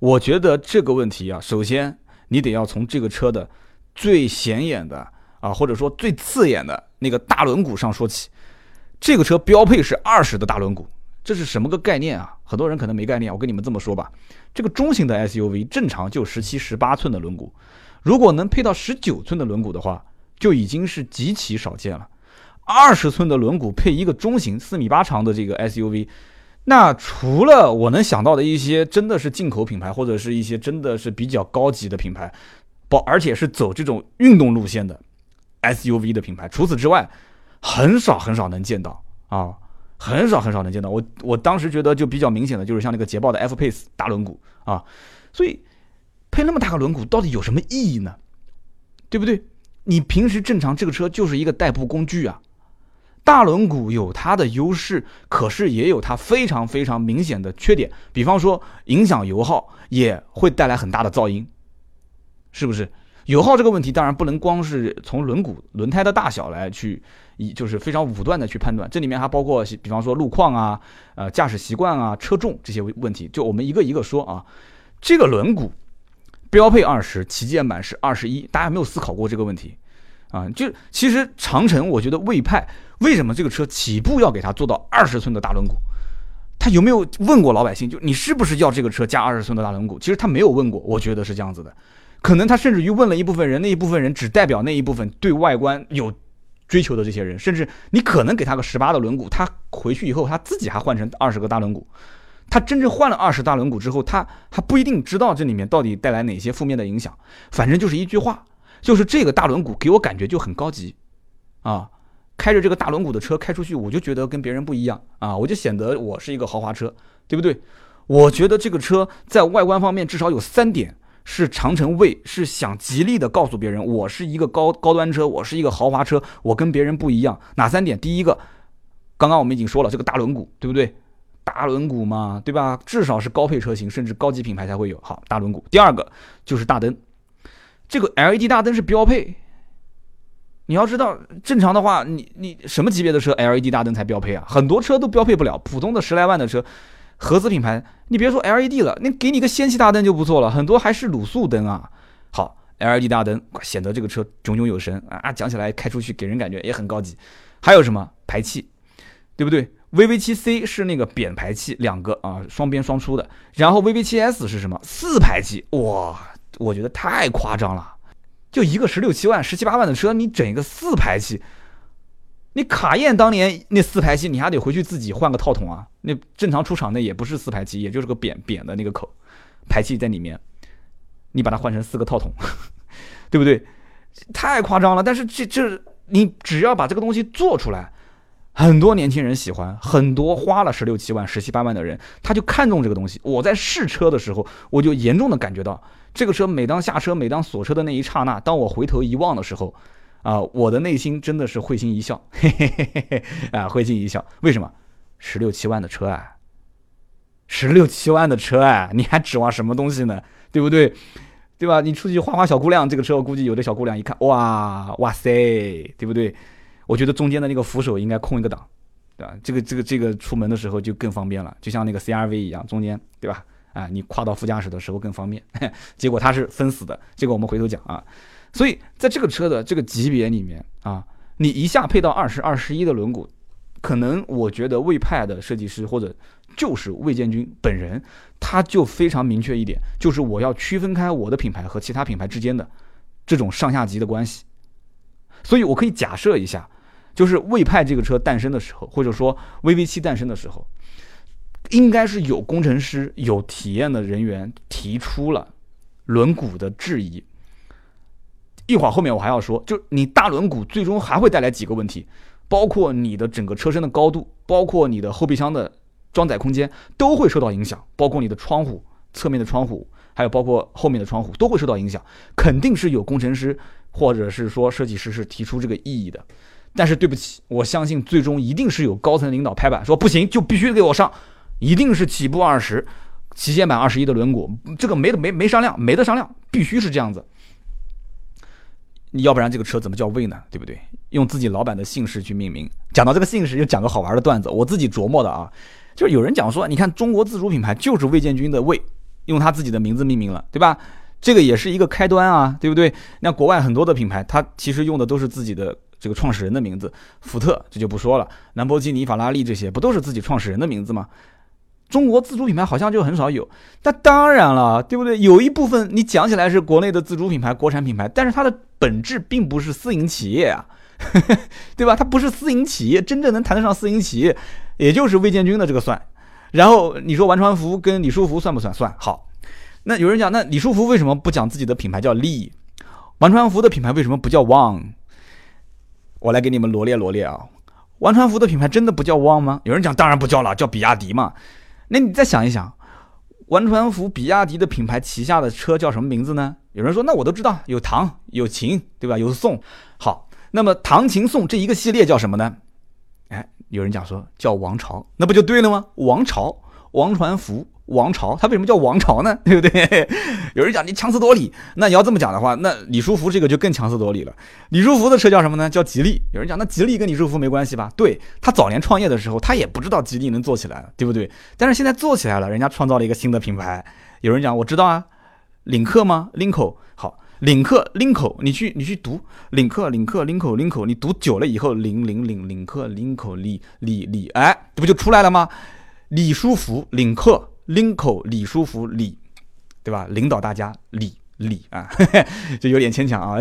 我觉得这个问题啊，首先你得要从这个车的最显眼的啊，或者说最刺眼的那个大轮毂上说起。这个车标配是20的大轮毂，这是什么个概念啊？很多人可能没概念，我跟你们这么说吧，这个中型的 SUV 正常就17、18寸的轮毂，如果能配到19寸的轮毂的话，就已经是极其少见了。20寸的轮毂配一个中型4.8米长的这个 SUV， 那除了我能想到的一些真的是进口品牌，或者是一些真的是比较高级的品牌，而且是走这种运动路线的 SUV 的品牌，除此之外很少能见到啊，很少能见到。我当时觉得就比较明显的就是像那个捷豹的 F-PACE 大轮毂啊，所以配那么大个轮毂到底有什么意义呢？对不对？你平时正常这个车就是一个代步工具啊，大轮毂有它的优势，可是也有它非常明显的缺点，比方说影响油耗，也会带来很大的噪音，是不是？油耗这个问题当然不能光是从轮毂轮胎的大小来去，就是非常武断的去判断，这里面还包括比方说路况啊、驾驶习惯啊、车重这些问题，就我们一个一个说啊。这个轮毂标配20，旗舰版是21，大家有没有思考过这个问题啊？就其实长城，我觉得魏派为什么这个车起步要给它做到20寸的大轮毂？他有没有问过老百姓，就你是不是要这个车加20寸的大轮毂？其实他没有问过，我觉得是这样子的。可能他甚至于问了一部分人，那一部分人只代表那一部分对外观有追求的这些人，甚至你可能给他个18的轮毂，他回去以后他自己还换成20个大轮毂。他真正换了20大轮毂之后，他还不一定知道这里面到底带来哪些负面的影响。反正就是一句话，就是这个大轮毂给我感觉就很高级啊。开着这个大轮毂的车开出去，我就觉得跟别人不一样啊，我就显得我是一个豪华车，对不对？我觉得这个车在外观方面至少有3点是长城魏是想极力的告诉别人，我是一个高端车，我是一个豪华车，我跟别人不一样。哪3点？第一个，刚刚我们已经说了，这个大轮毂，对不对？大轮毂嘛，对吧？至少是高配车型，甚至高级品牌才会有。好，大轮毂。第二个就是大灯，这个 LED 大灯是标配。你要知道，正常的话，你什么级别的车 LED 大灯才标配啊？很多车都标配不了，普通的10来万的车，合资品牌，你别说 LED 了，那给你个氙气大灯就不错了，很多还是卤素灯啊。好 ，LED 大灯显得这个车炯炯有神啊，讲起来开出去给人感觉也很高级。还有什么排气，对不对？VV7C 是那个扁排气，2个啊，双边双出的。然后 VV7S 是什么？4排气，哇，我觉得太夸张了。就一个16、17万、17、18万的车，你整一个4排气，你卡宴当年那4排气，你还得回去自己换个套筒啊。那正常出厂那也不是4排气，也就是个扁的那个口，排气在里面，你把它换成4个套筒，对不对？太夸张了。但是这你只要把这个东西做出来，很多年轻人喜欢，很多花了16、17万、17、18万的人，他就看中这个东西。我在试车的时候，我就严重的感觉到，这个车每当下车、每当锁车的那一刹那，当我回头一望的时候，啊，我的内心真的是会心一笑，嘿嘿嘿嘿，啊，会心一笑。为什么？16、17万的车啊，16、17万的车啊，你还指望什么东西呢？对不对？对吧？你出去花花小姑娘，这个车我估计有的小姑娘一看，哇哇塞，对不对？我觉得中间的那个扶手应该空一个档，对吧？这个出门的时候就更方便了，就像那个 CRV 一样，中间对吧？啊，你跨到副驾驶的时候更方便。结果它是分死的，这个我们回头讲啊。所以在这个车的这个级别里面啊，你一下配到20、21的轮毂，可能我觉得魏派的设计师或者就是魏建军本人，他就非常明确一点，就是我要区分开我的品牌和其他品牌之间的这种上下级的关系。所以我可以假设一下。就是魏派这个车诞生的时候，或者说 VV7 诞生的时候，应该是有工程师、有体验的人员提出了轮毂的质疑。一会儿后面我还要说，就你大轮毂最终还会带来几个问题，包括你的整个车身的高度，包括你的后备箱的装载空间都会受到影响，包括你的窗户、侧面的窗户，还有包括后面的窗户都会受到影响，肯定是有工程师或者是说设计师是提出这个异议的。但是对不起，我相信最终一定是有高层领导拍板说不行，就必须给我上，一定是起步20，旗舰版21的轮毂，这个没商量，没得商量，必须是这样子，要不然这个车怎么叫魏呢？对不对？用自己老板的姓氏去命名。讲到这个姓氏，又讲个好玩的段子，我自己琢磨的啊，就是有人讲说，你看中国自主品牌就是魏建军的魏，用他自己的名字命名了，对吧？这个也是一个开端啊，对不对？那国外很多的品牌，它其实用的都是自己的。这个创始人的名字，福特这就不说了，兰博基尼、法拉利这些不都是自己创始人的名字吗？中国自主品牌好像就很少有。那当然了，对不对？有一部分你讲起来是国内的自主品牌、国产品牌，但是它的本质并不是私营企业啊，对吧？它不是私营企业，真正能谈得上私营企业，也就是魏建军的这个算。然后你说王传福跟李书福算不算？算。好，那有人讲，那李书福为什么不讲自己的品牌叫利？王传福的品牌为什么不叫旺？我来给你们罗列罗列啊，王传福的品牌真的不叫汪吗？有人讲当然不叫了，叫比亚迪嘛。那你再想一想，王传福、比亚迪的品牌旗下的车叫什么名字呢？有人说那我都知道，有唐、有秦，对吧？有宋。好，那么唐、秦、宋这一个系列叫什么呢？哎，有人讲说叫王朝，那不就对了吗？王朝、王传福、王朝，他为什么叫王朝呢？对不对？有人讲你强词夺理，那你要这么讲的话，那李书福这个就更强词夺理了。李书福的车叫什么呢？叫吉利。有人讲那吉利跟李书福没关系吧？对，他早年创业的时候，他也不知道吉利能做起来，对不对？但是现在做起来了，人家创造了一个新的品牌。有人讲我知道啊，领克吗？领口。好，领克领口，你去读领克，你读久了以后，领克李，哎，这不就出来了吗？李书福，领克领口，李书福，李，对吧？领导大家，李啊，就有点牵强啊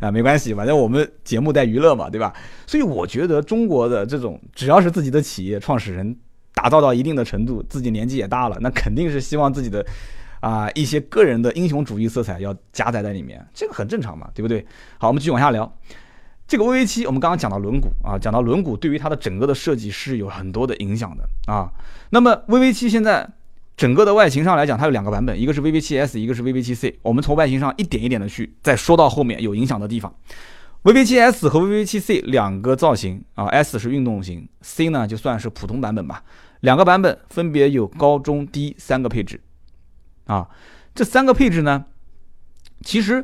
啊，没关系，反正我们节目带娱乐嘛，对吧？所以我觉得中国的这种，只要是自己的企业创始人打造到一定的程度，自己年纪也大了，那肯定是希望自己的啊一些个人的英雄主义色彩要加载在里面，这个很正常嘛，对不对？好，我们继续往下聊。这个 VV7 我们刚刚讲到轮毂啊，讲到轮毂对于它的整个的设计是有很多的影响的啊。那么 VV7 现在整个的外形上来讲，它有两个版本，一个是 VV7S， 一个是 VV7C。我们从外形上一点一点的去再说到后面有影响的地方。VV7S 和 VV7C 两个造型啊 ，S 是运动型 ，C 呢就算是普通版本吧。两个版本分别有高、中、低三个配置啊。这三个配置呢，其实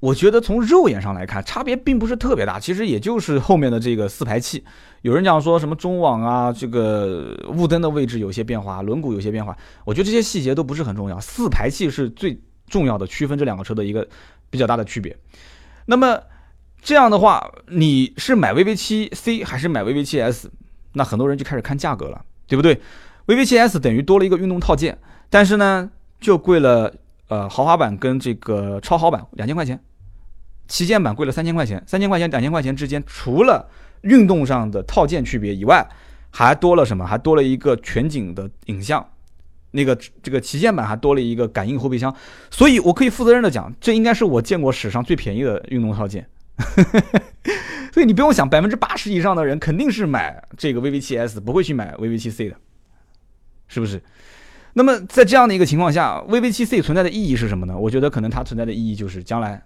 我觉得从肉眼上来看，差别并不是特别大，其实也就是后面的这个四排气。有人讲说什么中网啊，这个雾灯的位置有些变化，轮毂有些变化，我觉得这些细节都不是很重要，四排气是最重要的，区分这两个车的一个比较大的区别。那么这样的话，你是买 VV7C 还是买 VV7S？ 那很多人就开始看价格了，对不对？ VV7S 等于多了一个运动套件，但是呢就贵了豪华版跟这个超豪版2000块钱，旗舰版贵了3000块钱，3000块钱2000块钱之间，除了运动上的套件区别以外，还多了什么？还多了一个全景的影像，那个这个旗舰版还多了一个感应后备箱。所以我可以负责任的讲，这应该是我见过史上最便宜的运动套件。所以你不用想，80%以上的人肯定是买这个 VV7S， 不会去买 VV7C 的，是不是？那么在这样的一个情况下 ，VV7C 存在的意义是什么呢？我觉得可能它存在的意义就是将来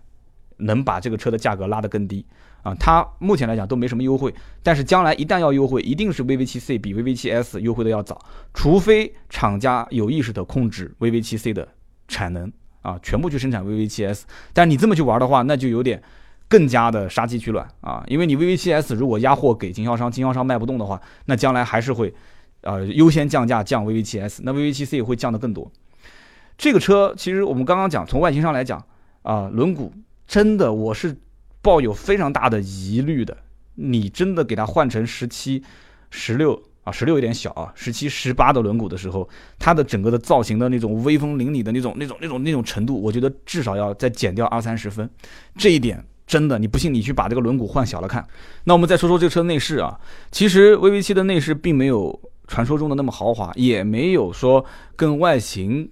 能把这个车的价格拉得更低啊。它目前来讲都没什么优惠，但是将来一旦要优惠，一定是 VV7C 比 VV7S 优惠的要早，除非厂家有意识的控制 VV7C 的产能啊，全部去生产 VV7S。但你这么去玩的话，那就有点更加的杀鸡取卵啊，因为你 VV7S 如果压货给经销商，经销商卖不动的话，那将来还是会优先降价降 VV7S， 那 VV7C 会降得更多。这个车其实我们刚刚讲，从外形上来讲啊、轮毂真的我是抱有非常大的疑虑的。你真的给它换成17、16啊，16有点小啊，17、18的轮毂的时候，它的整个的造型的那种威风凛凛的那种程度，我觉得至少要再减掉20-30分。这一点真的，你不信你去把这个轮毂换小了看。那我们再说说这个车内饰啊，其实 VV7 的内饰并没有传说中的那么豪华，也没有说跟外形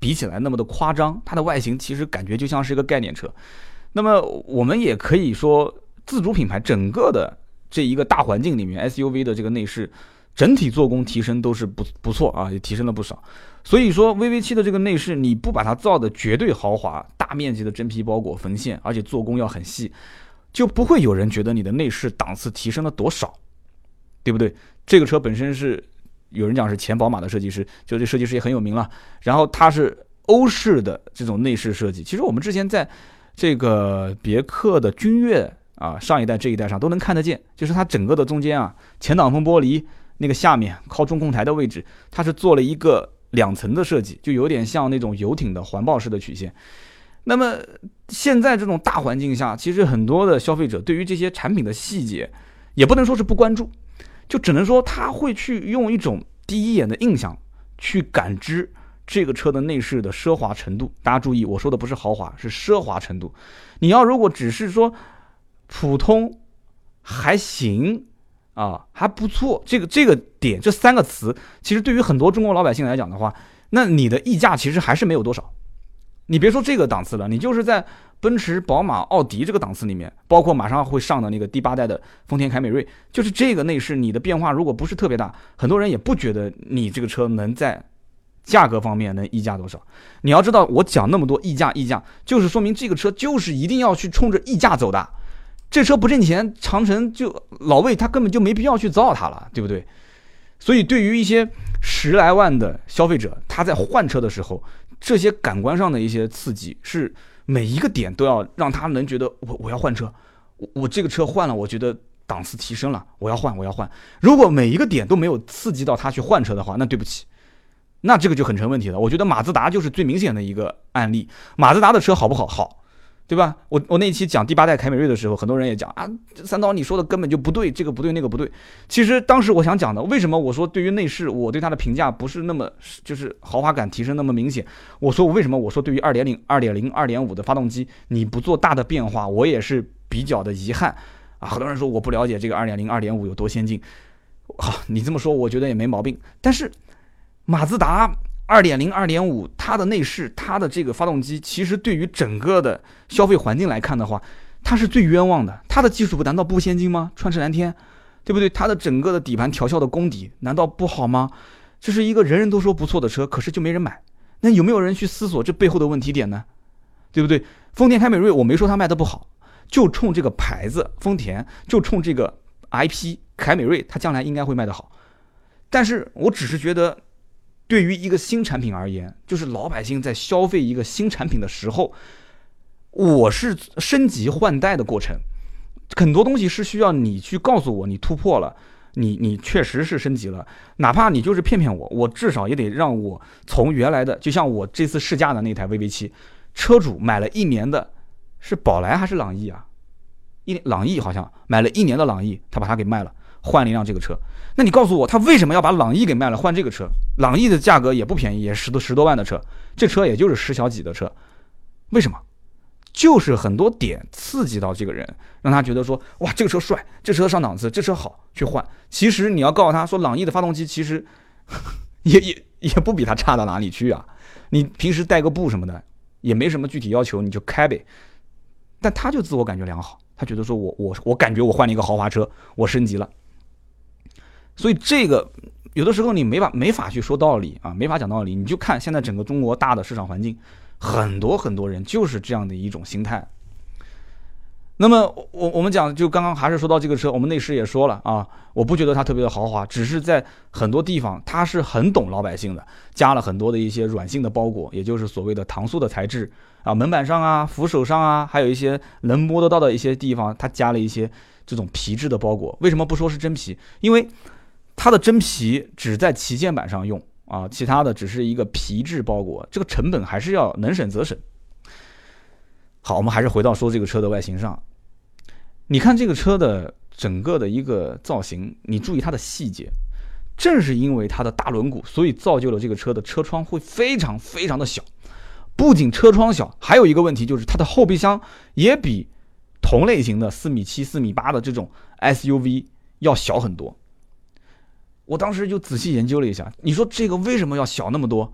比起来那么的夸张，它的外形其实感觉就像是一个概念车。那么我们也可以说，自主品牌整个的这一个大环境里面 SUV 的这个内饰整体做工提升都是不错啊，也提升了不少。所以说 VV7 的这个内饰，你不把它造的绝对豪华，大面积的真皮包裹缝线，而且做工要很细，就不会有人觉得你的内饰档次提升了多少，对不对？这个车本身是有人讲是前宝马的设计师，就这设计师也很有名了。然后它是欧式的这种内饰设计，其实我们之前在这个别克的君越啊，上一代这一代上都能看得见，就是它整个的中间啊，前挡风玻璃那个下面靠中控台的位置，它是做了一个2层的设计，就有点像那种游艇的环抱式的曲线。那么现在这种大环境下，其实很多的消费者对于这些产品的细节，也不能说是不关注，就只能说他会去用一种第一眼的印象去感知这个车的内饰的奢华程度。大家注意，我说的不是豪华，是奢华程度。你要如果只是说普通还行啊，还不错，这个点这三个词，其实对于很多中国老百姓来讲的话，那你的溢价其实还是没有多少。你别说这个档次了，你就是在奔驰、宝马、奥迪这个档次里面，包括马上会上的那个第8代的丰田凯美瑞，就是这个内饰，你的变化如果不是特别大，很多人也不觉得你这个车能在价格方面能溢价多少。你要知道，我讲那么多溢价，就是说明这个车就是一定要去冲着溢价走的。这车不挣钱，长城就老魏他根本就没必要去造它了，对不对？所以对于一些10来万的消费者，他在换车的时候，这些感官上的一些刺激，是每一个点都要让他能觉得我要换车，我这个车换了，我觉得档次提升了，我要换。如果每一个点都没有刺激到他去换车的话，那对不起，那这个就很成问题了。我觉得马自达就是最明显的一个案例。马自达的车好不好？好，对吧？我那一期讲第8代凯美瑞的时候，很多人也讲啊，三刀你说的根本就不对，这个不对那个不对。其实当时我想讲的，为什么我说对于内饰我对它的评价不是那么就是豪华感提升那么明显？我说为什么我说对于 2.0、2.0、2.5 的发动机你不做大的变化，我也是比较的遗憾啊。很多人说我不了解这个 2.0、2.5 有多先进，好，你这么说我觉得也没毛病，但是。马自达 2.0、2.5 它的内饰它的这个发动机其实对于整个的消费环境来看的话，它是最冤枉的。它的技术难道不先进吗？创世蓝天，对不对？它的整个的底盘调校的功底难道不好吗？这是一个人人都说不错的车，可是就没人买。那有没有人去思索这背后的问题点呢？对不对？丰田凯美瑞我没说它卖的不好，就冲这个牌子丰田，就冲这个 IP 凯美瑞，它将来应该会卖得好。但是我只是觉得对于一个新产品而言，就是老百姓在消费一个新产品的时候，我是升级换代的过程，很多东西是需要你去告诉我，你突破了，你确实是升级了，哪怕你就是骗骗我，我至少也得让我从原来的，就像我这次试驾的那台 VV7， 车主买了1年的，是宝来还是朗逸啊？朗逸好像买了1年的朗逸，他把它给卖了。换了一辆这个车，那你告诉我他为什么要把朗逸给卖了换这个车？朗逸的价格也不便宜，也十多万的车，这车也就是10小几的车，为什么？就是很多点刺激到这个人，让他觉得说哇这个车帅，这车上档次，这车好去换。其实你要告诉他说朗逸的发动机其实也不比他差到哪里去啊，你平时带个步什么的也没什么具体要求，你就开呗。但他就自我感觉良好，他觉得说我感觉我换了一个豪华车，我升级了。所以这个有的时候你没法去说道理啊，没法讲道理。你就看现在整个中国大的市场环境，很多人就是这样的一种心态。那么我们讲，就刚刚还是说到这个车，我们内饰也说了啊，我不觉得它特别的豪华，只是在很多地方它是很懂老百姓的，加了很多的一些软性的包裹，也就是所谓的搪塑的材质啊，门板上啊、扶手上啊，还有一些能摸得到的一些地方，它加了一些这种皮质的包裹。为什么不说是真皮？因为它的真皮只在旗舰版上用啊，其他的只是一个皮质包裹，这个成本还是要能省则省。好，我们还是回到说这个车的外形上。你看这个车的整个的一个造型，你注意它的细节，正是因为它的大轮毂，所以造就了这个车的车窗会非常的小。不仅车窗小，还有一个问题就是它的后备箱也比同类型的4.7米、4.8米的这种 SUV 要小很多。我当时就仔细研究了一下，你说这个为什么要小那么多，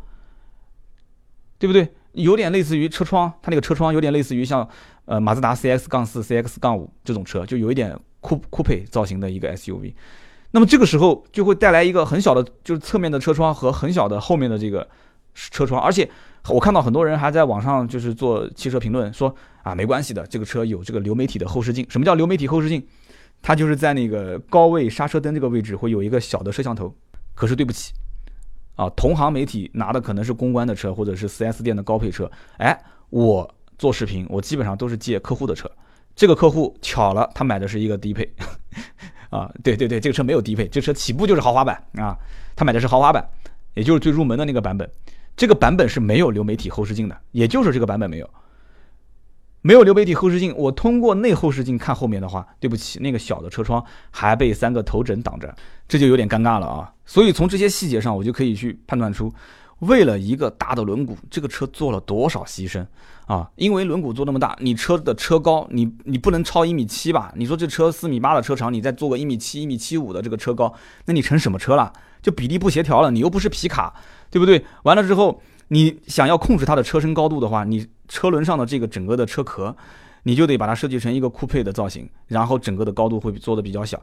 对不对？有点类似于车窗，它那个车窗有点类似于像马自达 CX-4、CX-5 这种车，就有一点酷配造型的一个 SUV。 那么这个时候就会带来一个很小的，就是侧面的车窗和很小的后面的这个车窗。而且我看到很多人还在网上就是做汽车评论说啊，没关系的，这个车有这个流媒体的后视镜。什么叫流媒体后视镜？它就是在那个高位刹车灯这个位置会有一个小的摄像头。可是对不起啊，同行媒体拿的可能是公关的车或者是 4S 店的高配车，哎，我做视频我基本上都是借客户的车，这个客户巧了，他买的是一个低配啊，对，这个车没有低配，这个车起步就是豪华版啊，他买的是豪华版，也就是最入门的那个版本，这个版本是没有流媒体后视镜的，也就是这个版本没有流媒体后视镜。我通过内后视镜看后面的话，对不起，那个小的车窗还被3个头枕挡着，这就有点尴尬了啊。所以从这些细节上我就可以去判断出，为了一个大的轮毂，这个车做了多少牺牲啊！因为轮毂做那么大，你车的车高你不能超1.7米吧？你说这车4.8米的车长，你再做个1.7米、1.75米的这个车高，那你成什么车了？就比例不协调了，你又不是皮卡，对不对？完了之后你想要控制它的车身高度的话，你车轮上的这个整个的车壳，你就得把它设计成一个酷配的造型，然后整个的高度会做的比较小，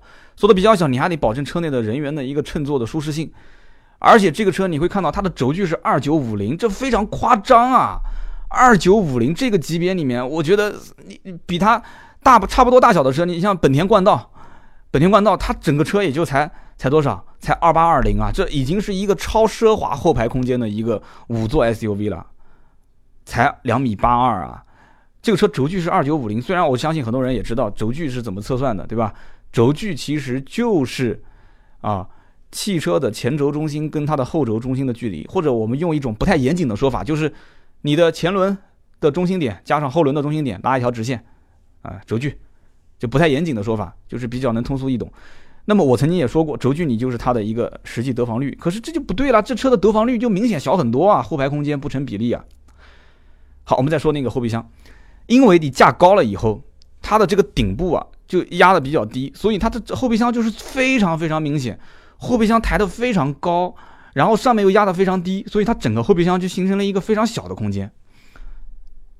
你还得保证车内的人员的一个乘坐的舒适性。而且这个车你会看到它的轴距是2950，这非常夸张啊！2950这个级别里面，我觉得你比它大差不多大小的车，你像本田冠道它整个车也就才多少？才2820啊！这已经是一个超奢华后排空间的一个5座 SUV 了，才2.82米啊！这个车轴距是2950，虽然我相信很多人也知道轴距是怎么测算的，对吧？轴距其实就是啊，汽车的前轴中心跟它的后轴中心的距离，或者我们用一种不太严谨的说法，就是你的前轮的中心点加上后轮的中心点拉一条直线啊，轴距，就不太严谨的说法，就是比较能通俗易懂。那么我曾经也说过，轴距你就是它的一个实际得房率，可是这就不对了，这车的得房率就明显小很多啊，后排空间不成比例啊。好，我们再说那个后备箱，因为你架高了以后，它的这个顶部啊就压的比较低，所以它的后备箱就是非常非常明显，后备箱抬得非常高，然后上面又压得非常低，所以它整个后备箱就形成了一个非常小的空间，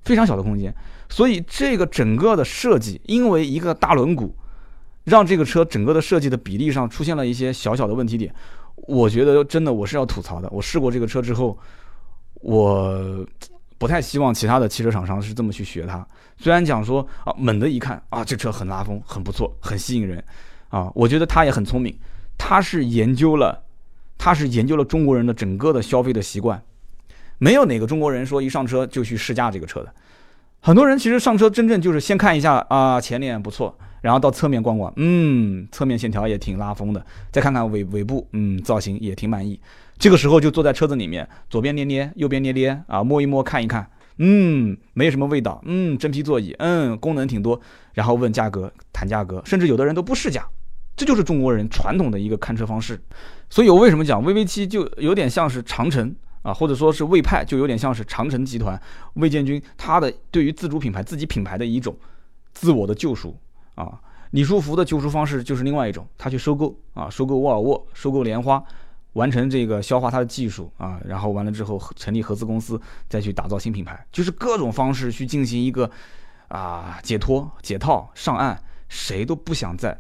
非常小的空间。所以这个整个的设计，因为一个大轮毂，让这个车整个的设计的比例上出现了一些小小的问题点，我觉得真的我是要吐槽的。我试过这个车之后，我不太希望其他的汽车厂商是这么去学它。虽然讲说啊，猛的一看啊，这车很拉风，很不错，很吸引人啊，我觉得它也很聪明，它是研究了中国人的整个的消费的习惯。没有哪个中国人说一上车就去试驾这个车的，很多人其实上车真正就是先看一下啊，前脸不错。然后到侧面逛逛，侧面线条也挺拉风的，再看看尾部，造型也挺满意。这个时候就坐在车子里面，左边捏捏，右边捏捏啊，摸一摸，看一看，没有什么味道，真皮座椅，功能挺多。然后问价格，谈价格，甚至有的人都不试驾，这就是中国人传统的一个看车方式。所以我为什么讲 VV7 就有点像是长城啊，或者说是魏派就有点像是长城集团魏建军他的对于自主品牌自己品牌的一种自我的救赎。啊，李书福的救赎方式就是另外一种，他去收购啊，收购沃尔沃，收购莲花，完成这个消化他的技术啊，然后完了之后成立合资公司，再去打造新品牌，就是各种方式去进行一个啊解脱、解套、上岸。谁都不想在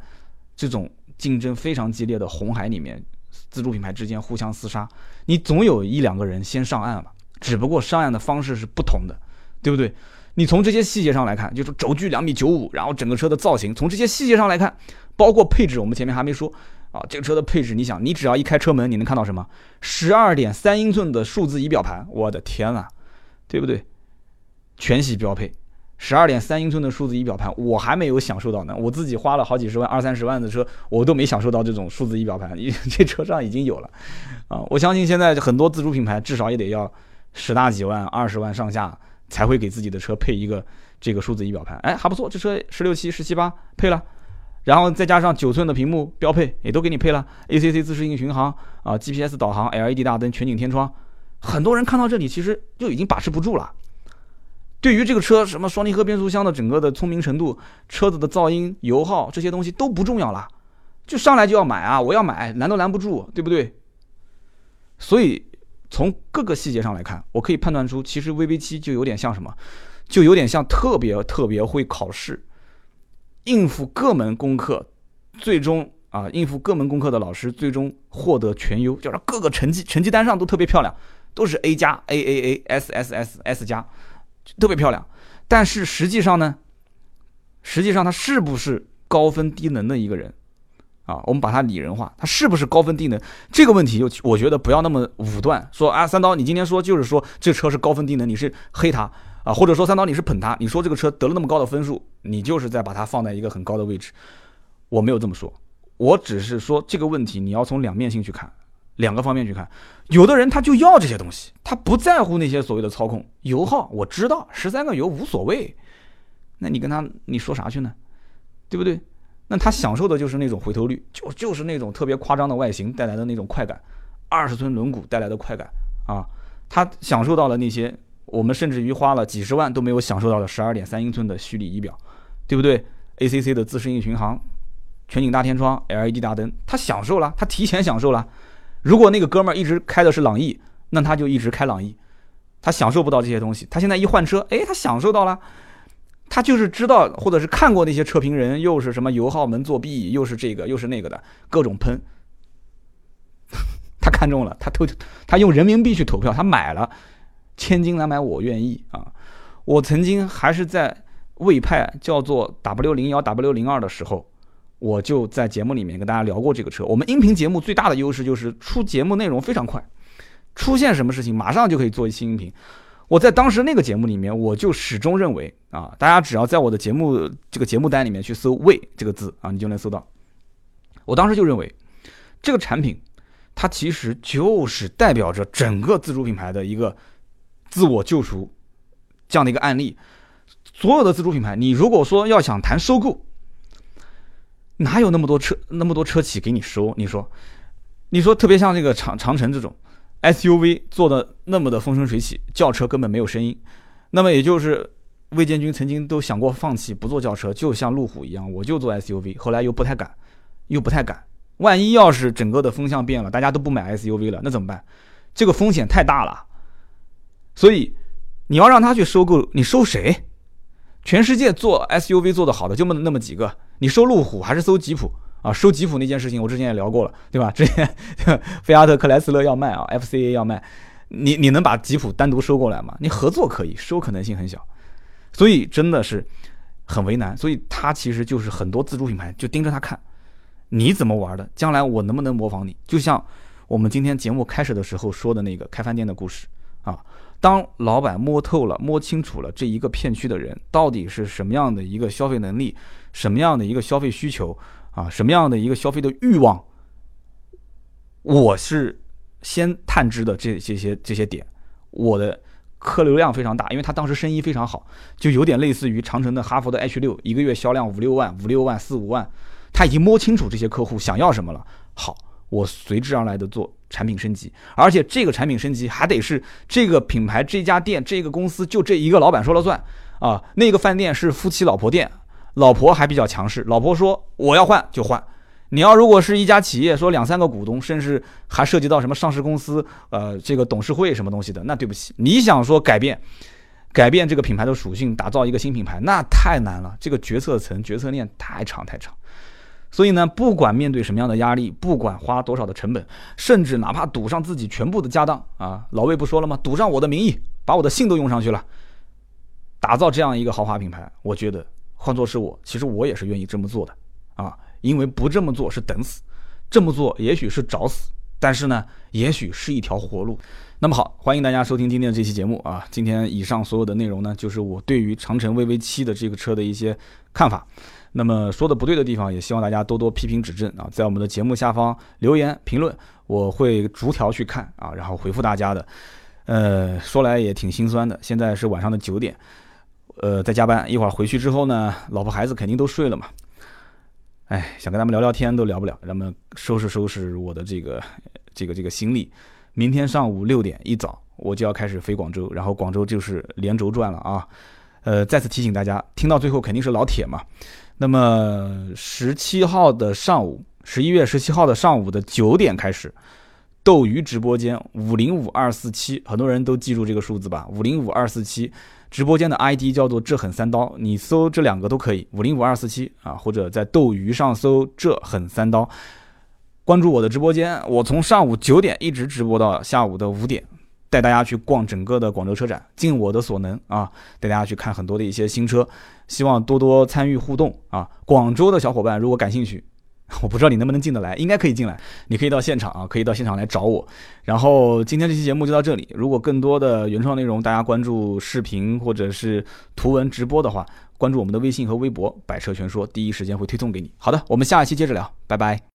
这种竞争非常激烈的红海里面，自主品牌之间互相厮杀，你总有一两个人先上岸吧，只不过上岸的方式是不同的，对不对？你从这些细节上来看，就是轴距2.95米，然后整个车的造型，从这些细节上来看，包括配置，我们前面还没说啊。这个车的配置，你想，你只要一开车门，你能看到什么？12.3英寸的数字仪表盘，我的天啊，对不对？全系标配，12.3英寸的数字仪表盘，我还没有享受到呢。我自己花了好几十万、20-30万的车，我都没享受到这种数字仪表盘，这车上已经有了啊。我相信现在很多自主品牌至少也得要10大几万、20万上下，才会给自己的车配一个这个数字仪表盘。哎，还不错，这车16/7、17/8配了，然后再加上9寸的屏幕标配也都给你配了 ，ACC 自适应巡航啊、GPS 导航、LED 大灯、全景天窗。很多人看到这里其实就已经把持不住了。对于这个车什么双离合变速箱的整个的聪明程度、车子的噪音、油耗这些东西都不重要了，就上来就要买啊！我要买，拦都拦不住，对不对？所以，从各个细节上来看，我可以判断出，其实 VV7 就有点像什么，就有点像特别特别会考试，应付各门功课，最终啊，应付各门功课的老师最终获得全优，就是各个成绩单上都特别漂亮，都是 A 加 AAA SSS S 加，特别漂亮。但是实际上呢，他是不是高分低能的一个人？啊，我们把它拟人化，它是不是高分低能这个问题，就我觉得不要那么武断，说啊，三刀，你今天说就是说这车是高分低能，你是黑它啊，或者说三刀你是捧它，你说这个车得了那么高的分数，你就是在把它放在一个很高的位置。我没有这么说，我只是说这个问题你要从两面性去看，两个方面去看。有的人他就要这些东西，他不在乎那些所谓的操控、油耗，我知道13个油无所谓，那你跟他你说啥去呢？对不对？那他享受的就是那种回头率，就是那种特别夸张的外形带来的那种快感，20寸轮毂带来的快感啊，他享受到了那些我们甚至于花了几十万都没有享受到的12.3英寸的虚拟仪表，对不对 ？ACC 的自适应巡航、全景大天窗、LED 大灯，他享受了，他提前享受了。如果那个哥们儿一直开的是朗逸，那他就一直开朗逸，他享受不到这些东西。他现在一换车，哎，他享受到了。他就是知道，或者是看过那些车评人，又是什么油耗、门作弊，又是这个又是那个的各种喷，他看中了，他用人民币去投票，他买了，千金难买我愿意啊！我曾经还是在魏派叫做 W01 W02 的时候，我就在节目里面跟大家聊过这个车。我们音频节目最大的优势就是出节目内容非常快，出现什么事情马上就可以做一期音频。我在当时那个节目里面，我就始终认为啊，大家只要在我的节目这个节目单里面去搜“魏”这个字啊，你就能搜到。我当时就认为，这个产品它其实就是代表着整个自主品牌的一个自我救赎这样的一个案例。所有的自主品牌，你如果说要想谈收购，哪有那么多车企给你收？你说特别像这个长城这种 SUV 做的那么的风生水起，轿车根本没有声音。那么也就是魏建军曾经都想过放弃不做轿车，就像路虎一样，我就做 SUV。后来又不太敢。万一要是整个的风向变了，大家都不买 SUV 了，那怎么办？这个风险太大了。所以你要让他去收购，你收谁？全世界做 SUV 做得好的就那么几个，你收路虎还是收吉普啊？收吉普那件事情我之前也聊过了，对吧？之前菲亚特克莱斯勒要卖啊 ，FCA 要卖，你能把吉普单独收过来吗？你合作可以，收可能性很小，所以真的是很为难。所以他其实就是很多自主品牌就盯着他看，你怎么玩的？将来我能不能模仿你？就像我们今天节目开始的时候说的那个开饭店的故事啊。当老板摸透了、摸清楚了这一个片区的人到底是什么样的一个消费能力、什么样的一个消费需求啊、什么样的一个消费的欲望，我是先探知的这些点，我的客流量非常大，因为他当时生意非常好，就有点类似于长城的哈佛的 H6， 一个月销量5、6万、4、5万，他已经摸清楚这些客户想要什么了。好，我随之而来的做产品升级，而且这个产品升级还得是这个品牌、这家店、这个公司就这一个老板说了算啊。那个饭店是夫妻老婆店，老婆还比较强势，老婆说我要换就换。你要如果是一家企业说2、3个股东，甚至还涉及到什么上市公司这个董事会什么东西的，那对不起，你想说改变这个品牌的属性，打造一个新品牌，那太难了，这个决策层、决策链太长。所以呢，不管面对什么样的压力，不管花多少的成本，甚至哪怕赌上自己全部的家当啊，老魏不说了吗？赌上我的名义，把我的姓都用上去了，打造这样一个豪华品牌，我觉得换作是我，其实我也是愿意这么做的啊，因为不这么做是等死，这么做也许是找死，但是呢，也许是一条活路。那么好，欢迎大家收听今天的这期节目啊。今天以上所有的内容呢，就是我对于长城 VV7 的这个车的一些看法。那么说的不对的地方，也希望大家多多批评指正啊，在我们的节目下方留言评论，我会逐条去看啊，然后回复大家的。说来也挺心酸的，现在是晚上的9点，在加班，一会儿回去之后呢，老婆孩子肯定都睡了嘛。哎，想跟他们聊聊天都聊不了，咱们收拾我的这个行李。明天上午6点一早，我就要开始飞广州，然后广州就是连轴转了啊。再次提醒大家，听到最后肯定是老铁嘛。那么11月17号的上午的9点开始，斗鱼直播间505247，很多人都记住这个数字吧，505247，直播间的 ID 叫做这狠三刀，你搜这两个都可以，505247啊，或者在斗鱼上搜这狠三刀，关注我的直播间，我从上午9点一直直播到下午的5点。带大家去逛整个的广州车展，尽我的所能啊，带大家去看很多的一些新车，希望多多参与互动啊。广州的小伙伴如果感兴趣，我不知道你能不能进得来，应该可以进来，你可以到现场啊，可以到现场来找我。然后今天这期节目就到这里，如果更多的原创内容，大家关注视频或者是图文直播的话，关注我们的微信和微博“百车全说”，第一时间会推送给你。好的，我们下一期接着聊，拜拜。